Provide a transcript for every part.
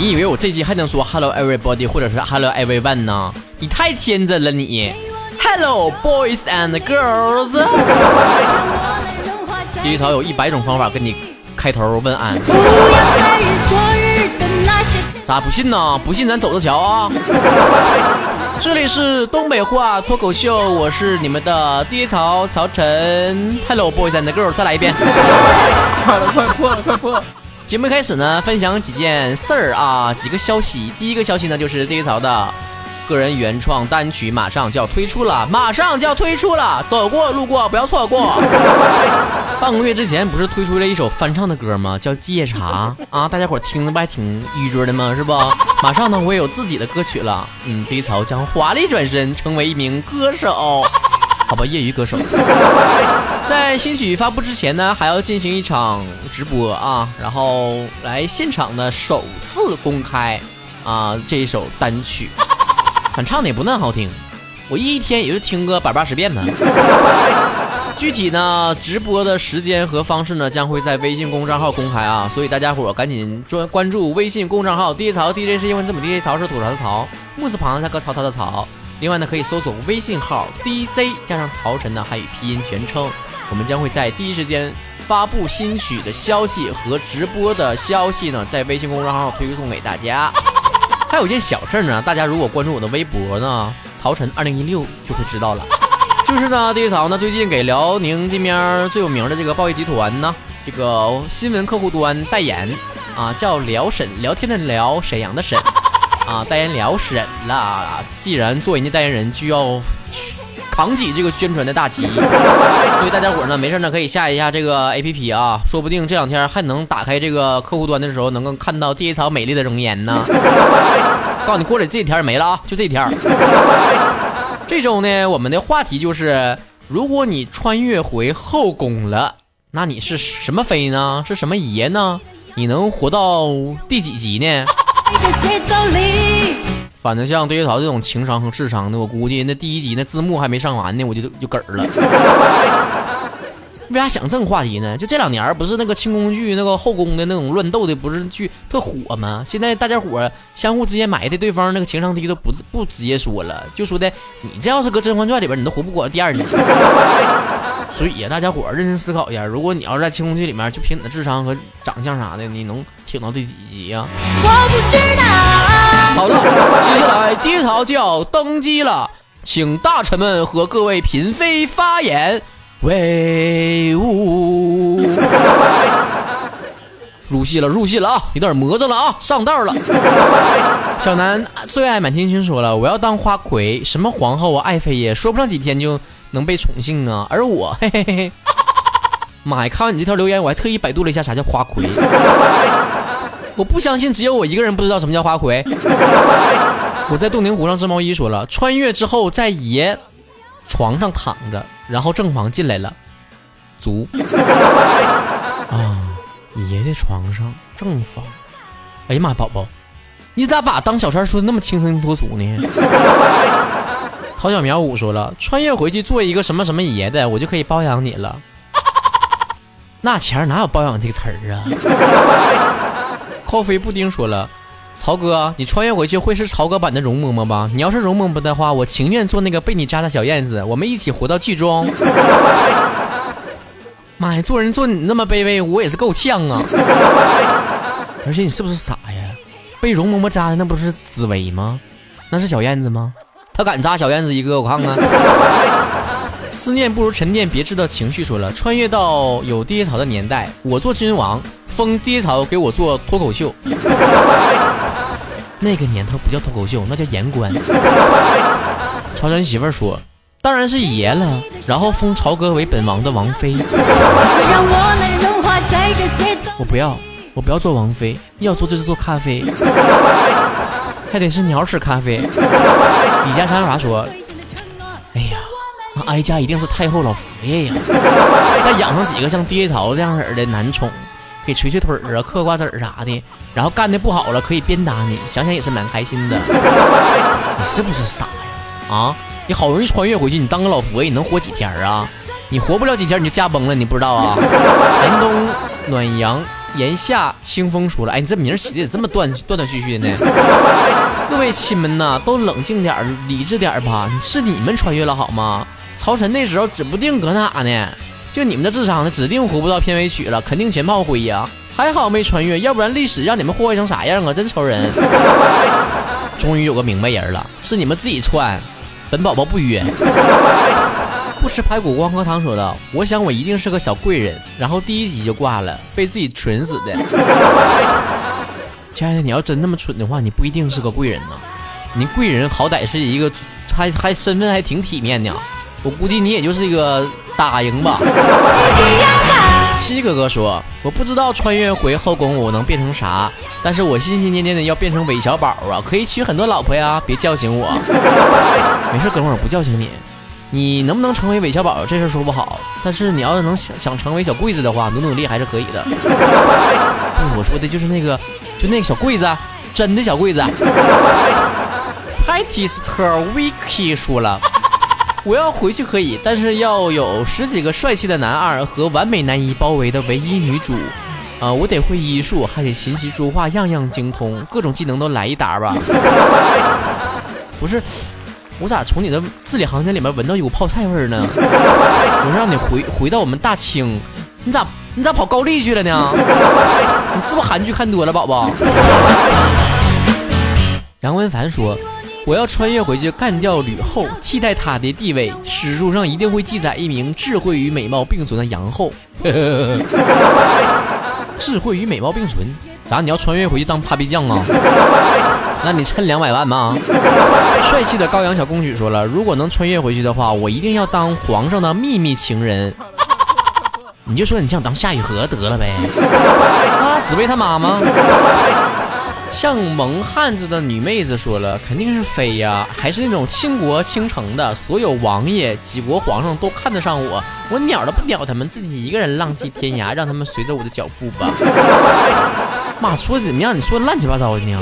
你以为我这期还能说 Hello everybody 或者是 Hello everyone 呢？你太天真了你。Hello boys and girls。第一潮有100种方法跟你开头问安。咋不信呢？不信咱走着瞧啊。这里是东北话脱口秀，我是你们的第一潮曹晨。Hello boys and girls， 再来一遍。快破了！节目开始呢，分享几件事儿啊，几个消息。第一个消息呢，就是第一潮的个人原创单曲马上就要推出了，走过路过不要错过。半个月之前不是推出了一首翻唱的歌吗？叫《戒茶》啊，大家伙听的不还挺郁着的吗？是吧？马上呢，我也有自己的歌曲了。第一潮将华丽转身，成为一名歌手。好吧，业余歌手。在新曲发布之前呢，还要进行一场直播啊，然后来现场的首次公开啊这一首单曲，反唱的也不那好听，我一天也就听个180遍呢。具体呢，直播的时间和方式呢，将会在微信公众号公开啊，所以大家伙赶紧关注微信公众号 DJ 曹 DJ 是英文字母 DJ 曹是吐槽的曹，木字旁加个曹操的曹。另外呢，可以搜索微信号 DJ 加上曹晨的汉语拼音全称，我们将会在第一时间发布新曲的消息和直播的消息呢，在微信公众号推送给大家。还有一件小事呢，大家如果关注我的微博呢，曹晨2016就会知道了。就是呢，第一潮呢最近给辽宁这边最有名的这个报业集团呢，这个新闻客户端代言啊，叫辽沈，聊天的聊，沈阳的沈。啊，代言辽沈啦！既然做人家代言人，就要扛起这个宣传的大旗。所以大家伙呢，没事呢可以下一下这个 APP 啊，说不定这两天还能打开这个客户端的时候，能够看到第一潮美丽的容颜呢。告诉你，过来这一天没了啊，就这一天。这周呢，我们的话题就是：如果你穿越回后宫了，那你是什么妃呢？是什么爷呢？你能活到第几集呢？反正像对于曹这种情商和智商的，我估计那第一集那字幕还没上完呢，我就嗝儿了。为啥想这个话题呢？就这两年不是那个清宫剧那个后宫的那种乱斗的不是剧特火吗？现在大家伙相互之间埋汰对方那个情商低都不直接说了，就说的你这要是搁《甄嬛传》里边你都活不过第2集。所以大家伙认真思考一下，如果你要是在清宫剧里面，就凭你的智商和长相啥的，你能挺到第几集啊？我不知道。好了，接下来第一潮就要登基了，请大臣们和各位嫔妃发言，威武！入戏了啊，有点魔怔了啊，上道了。小南最爱满天星说了，我要当花魁，什么皇后啊爱妃也说不上几天就能被宠幸啊，而我嘿嘿嘿，妈呀！看完你这条留言，我还特意百度了一下啥叫花魁。我不相信只有我一个人不知道什么叫花魁。我在洞庭湖上织毛衣说了，穿越之后在爷床上躺着，然后正房进来了，足啊，爷的床上正房，哎呀妈，宝宝，你咋把当小三说的那么轻声脱俗呢？陶小苗五说了，穿越回去做一个什么什么爷的，我就可以包养你了。那前哪有包养这个词儿啊？咖啡布丁说了，曹哥，你穿越回去会是曹哥版的容嬷嬷吧？你要是容嬷嬷的话，我情愿做那个被你扎的小燕子，我们一起活到剧中。妈呀，做人做你那么卑微，我也是够呛啊！而且你是不是傻呀？被容嬷嬷扎的那不是紫薇吗？那是小燕子吗？他敢扎小燕子一个，我看看。思念不如沉淀别致的情绪说了，穿越到有第一潮的年代，我做君王，封第一潮给我做脱口秀。那个年头不叫脱口秀，那叫言官。曹晨媳妇说，当然是爷了，然后封曹哥为本王的王妃。我不要做王妃，要做就是做咖啡。还得是鸟屎咖啡。李家山娃说，哎呀，哀家一定是太后老佛爷呀，再养上几个像爹潮这样式的男宠，给捶捶腿啊，嗑瓜子儿啥的，然后干的不好了可以鞭打你，想想也是蛮开心的。你是不是傻呀？啊，你好容易穿越回去，你当个老佛爷你能活几天啊？你活不了几天你就驾崩了，你不知道啊？寒冬暖阳言下清风说了，哎，你这名起的也这么断续的呢？各位亲们呐、啊，都冷静点理智点吧，是你们穿越了好吗？曹晨那时候指不定搁哪呢，就你们的智商呢，指定活不到片尾曲了，肯定全炮灰呀、啊！还好没穿越，要不然历史让你们祸害成啥样啊！真愁人。终于有个明白人了，是你们自己穿，本宝宝不约。不吃排骨光喝汤说道，我想我一定是个小贵人，然后第一集就挂了，被自己蠢死的。亲爱的，你要真那么蠢的话，你不一定是个贵人呢、啊。你贵人好歹是一个还身份还挺体面的，我估计你也就是一个打赢吧。西哥哥说，我不知道穿越回后宫我能变成啥，但是我心心念念的要变成韦小宝啊，可以娶很多老婆呀，别叫醒我。没事哥们儿，不叫醒你。你能不能成为韦小宝这事说不好，但是你要是能想成为小柜子的话，努力还是可以的。我说的就是那个小柜子，真的小柜子。Pattyster Wiki 说了，我要回去可以，但是要有10几个帅气的男二和完美男一包围的唯一女主啊，我得会医术，还得琴棋书画样样精通，各种技能都来一打吧。不是，我咋从你的字里行间里面闻到有泡菜味呢？我让你回到我们大清，你咋跑高丽去了呢？你是不是韩剧看多了，宝宝？杨文凡说，我要穿越回去干掉吕后，替代她的地位，史书上一定会记载一名智慧与美貌并存的杨后。智慧与美貌并存，咋你要穿越回去当芭比酱啊？那你趁200万吗？帅气的羔羊小公举说了，如果能穿越回去的话，我一定要当皇上的秘密情人。你就说你想当夏雨荷得了呗。啊，紫薇他妈吗？像蒙汉子的女妹子说了，肯定是妃呀，还是那种倾国倾城的，所有王爷几国皇上都看得上我，我鸟都不鸟他们，自己一个人浪迹天涯，让他们随着我的脚步吧。妈说怎么样，你说乱七八糟的呢，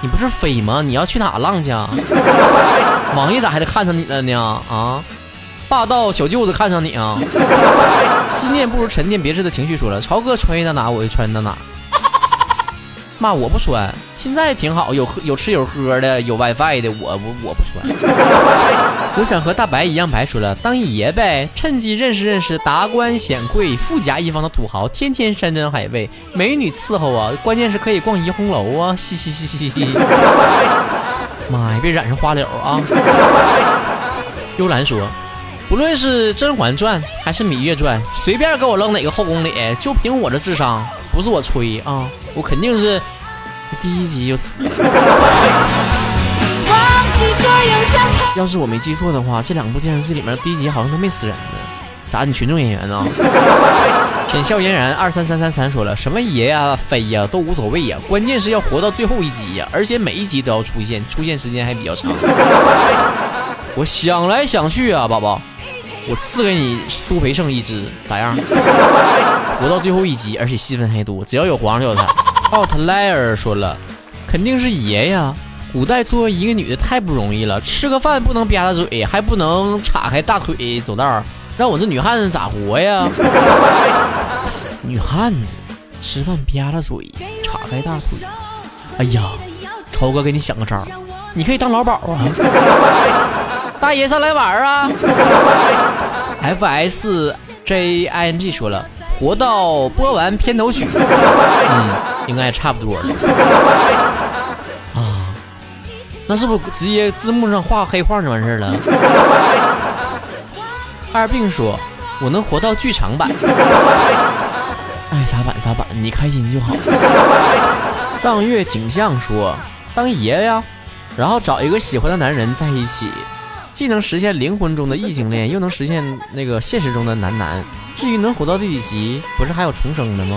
你不是匪吗？你要去哪浪去啊？王爷咋还得看上你了呢？啊，霸道小舅子看上你啊？思念不如沉淀别致的情绪说了，曹哥穿越到哪我就穿到哪。妈，我不穿，现在挺好，有吃有喝的，有 WiFi 的，我不穿。我想和大白一样白说了，当爷呗，趁机认识认识达官显贵、富甲一方的土豪，天天山珍海味，美女伺候啊，关键是可以逛怡红楼啊，嘻嘻嘻嘻嘻。妈呀，别染上花柳啊！幽兰说，不论是《甄嬛传》还是《芈月传》，随便给我扔哪个后宫里，就凭我的智商，不是我吹啊，我肯定是第一集就死了。要是我没记错的话，这2部电视剧里面第一集好像都没死人呢。咋你群众演员呢？浅笑嫣然233333说了，什么爷呀妃呀都无所谓呀，关键是要活到最后一集呀，而且每一集都要出现时间还比较长。我想来想去啊，宝宝，我赐给你苏培盛一只，咋样？活到最后一集，而且戏份还多，只要有皇上就有他。奥特莱尔说了，肯定是爷呀。古代作为一个女的太不容易了，吃个饭不能吧嗒嘴，还不能岔开大腿走道，让我这女汉子咋活呀？女汉子吃饭吧嗒嘴，岔开大腿。哎呀，超哥给你想个招，你可以当老鸨啊！大爷上来玩啊！ FSJING 说了，活到播完片头曲，应该差不多了。那是不是直接字幕上画黑框就完事了？二病说，我能活到剧场版。哎，啥版你开心就好。藏月景象说，当爷呀，然后找一个喜欢的男人在一起，既能实现灵魂中的异性恋，又能实现那个现实中的男。至于能活到第几集，不是还有重生的吗？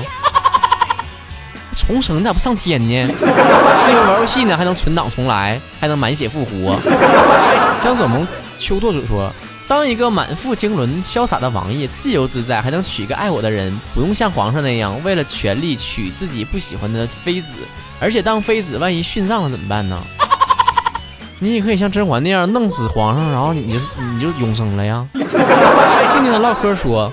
重生咋不上天呢？那边玩游戏呢，还能存档重来，还能满血复活。江左萌秋舵主说，当一个满腹经纶潇洒的王爷，自由自在，还能娶一个爱我的人，不用像皇上那样为了权力娶自己不喜欢的妃子，而且当妃子万一殉葬了怎么办呢？你也可以像甄嬛那样弄死皇上，然后你就永生了呀。静静的唠嗑说，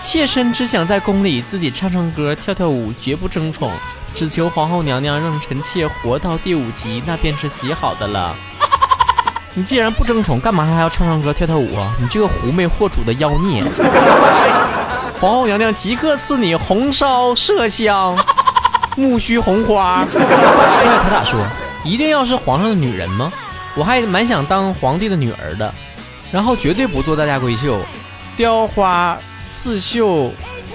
妾身只想在宫里自己唱唱歌跳跳舞，绝不争宠，只求皇后娘娘让臣妾活到第5集，那便是极好的了。你既然不争宠，干嘛还要唱唱歌跳跳舞啊？你这个狐媚惑主的妖孽！皇后娘娘即刻赐你红烧麝香木须红花。最后他打说，一定要是皇上的女人吗？我还蛮想当皇帝的女儿的，然后绝对不做大家闺秀，雕花刺绣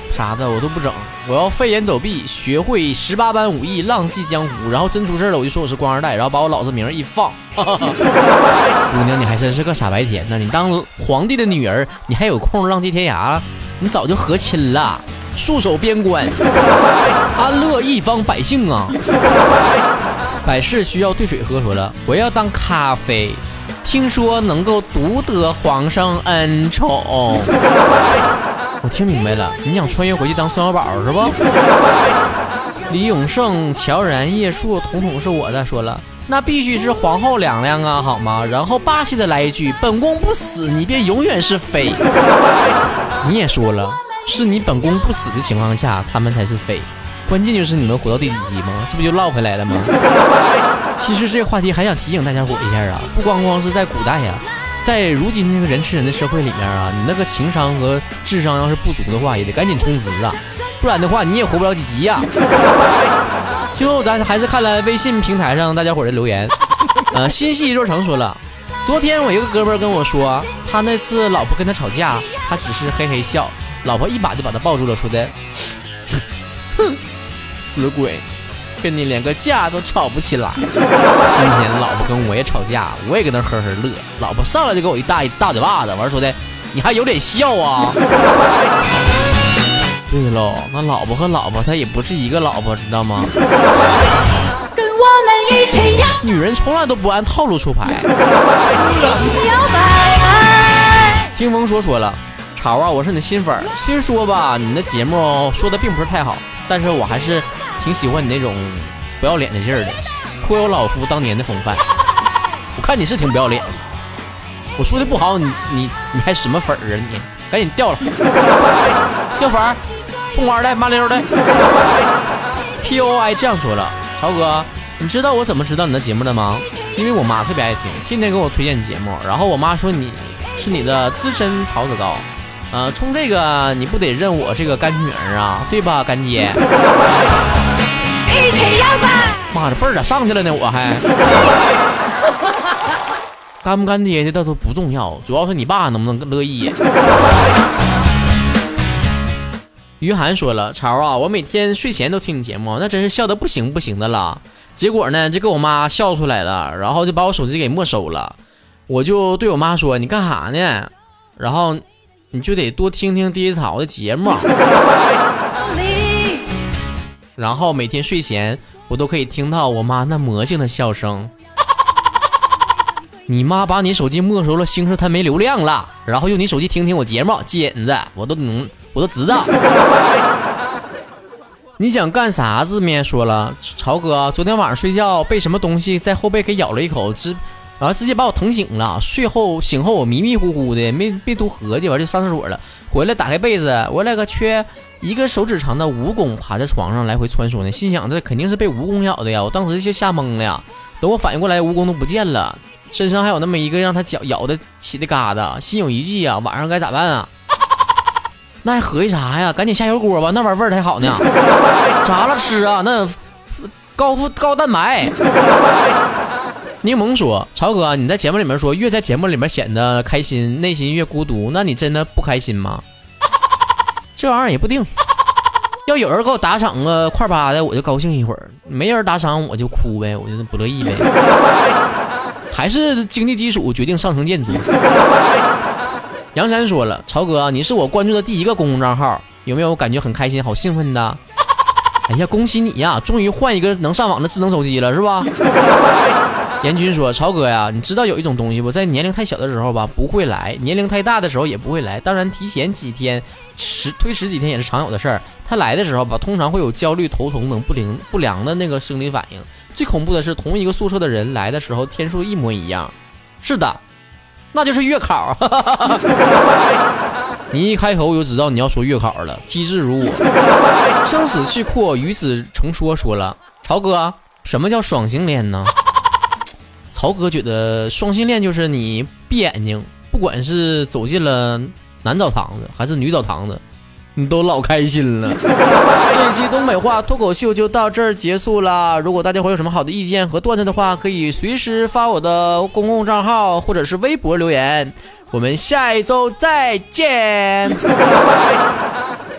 啥的我都不整，我要飞檐走壁，学会18般武艺，浪迹江湖，然后真出事了我就说我是官二代，然后把我老子名一放。姑娘你还真是个傻白甜呢，你当皇帝的女儿你还有空浪迹天涯？你早就和亲了，戍守边关，安乐一方百姓啊。百事需要兑水喝，说了我要当咖啡，听说能够独得皇上恩宠。我听明白了，你想穿越回去当孙小宝是吧？李永胜、乔然、叶树统是我的，说了那必须是皇后娘娘啊，好吗？然后霸气的来一句，本宫不死你便永远是妃。你也说了是你本宫不死的情况下他们才是妃，关键就是你能活到第几集吗？这不就落回来了吗？其实这个话题还想提醒大家伙一下啊，不光是在古代呀，在如今那个人吃人的社会里面啊，你那个情商和智商要是不足的话，也得赶紧充值啊，不然的话你也活不了几集啊。最后咱还是看了微信平台上大家伙的留言，心系若成说了，昨天我一个哥们跟我说，他那次老婆跟他吵架，他只是嘿嘿笑，老婆一把就把他抱住了，说的，哼，死鬼，跟你连个架都吵不起来。今天老婆跟我也吵架，我也跟他呵呵乐，老婆上来就给我一大嘴巴子，完说的，你还有点笑啊。对喽，那老婆和老婆她也不是一个老婆，知道吗？跟我们一起摇，女人从来都不按套路出牌。听风说了，曹啊，我是你的新粉，虽说吧你的节目说的并不是太好，但是我还是挺喜欢你那种不要脸的劲儿的，颇有老夫当年的风范。我看你是挺不要脸的，我说的不好，你还什么粉儿啊？你赶紧掉了，掉粉儿，碰官二代，麻溜的。POI 这样说了，曹哥，你知道我怎么知道你的节目的吗？因为我妈特别爱听，天天给我推荐节目，然后我妈说你是你的资深曹子高。冲这个你不得认我这个干女儿啊，对吧干爹？一起摇吧！妈这辈儿咋上去了呢？我还干不干爹的倒都不重要，主要是你爸能不能乐意。于涵说了，曹啊，我每天睡前都听你节目，那真是笑得不行不行的了。结果呢，就给我妈笑出来了，然后就把我手机给没收了。我就对我妈说：“你干啥呢？”然后。你就得多听听第一草的节目，然后每天睡前我都可以听到我妈那魔性的笑声。你妈把你手机没收了，兴是她没流量了，然后用你手机听听我节目，简直我都知道。你想干啥子面？说了，曹哥，昨天晚上睡觉被什么东西在后背给咬了一口，直接把我疼醒了。醒后我迷迷糊糊的，没读合计，完就上厕所了。回来打开被子，我来个缺一个手指长的蜈蚣爬在床上来回穿梭呢，心想这肯定是被蜈蚣咬的呀！我当时就吓懵了呀。等我反应过来，蜈蚣都不见了，身上还有那么一个让他脚咬的起的疙瘩，心有余悸啊！晚上该咋办啊？那还合计啥呀？赶紧下油锅吧，那玩意味儿才好呢。炸了吃啊，那高蛋白。柠檬说，曹哥，你在节目里面说越在节目里面显得开心，内心越孤独，那你真的不开心吗？这玩意儿也不定，要有人给我打赏个块8的我就高兴一会儿，没人打赏我就哭呗，我就不乐意呗。还是经济基础决定上层建筑。杨山说了，曹哥，你是我关注的第一个公众账号，有没有感觉很开心好兴奋的？哎呀，恭喜你呀，终于换一个能上网的智能手机了是吧？严君说，曹哥呀，你知道有一种东西，我在年龄太小的时候吧不会来，年龄太大的时候也不会来，当然提前几天推迟几天也是常有的事儿。他来的时候吧，通常会有焦虑、头疼等不良的那个生理反应。最恐怖的是同一个宿舍的人来的时候天数一模一样。是的，那就是月考。你一开口我就知道你要说月考了，机智如我。生死契阔，与子成说说了，曹哥，什么叫双性恋呢？曹哥觉得双性恋就是你闭眼睛，不管是走进了男澡堂子还是女澡堂子，你都老开心了。这一期东北话脱口秀就到这儿结束了。如果大家伙有什么好的意见和段子的话，可以随时发我的公共账号或者是微博留言。我们下一周再见。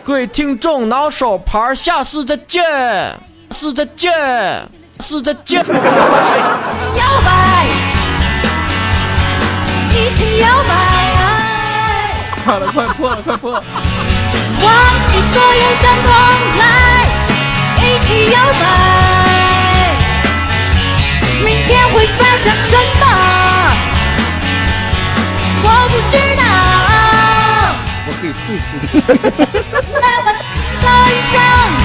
各位听众挠手牌，下次再见，是再见，是再见。摇摆，一起摇摆。快了，快破了，快破了。忘记所有伤痛，来一起摇摆，明天会发生什么我不知道，我可以退出。那我穿上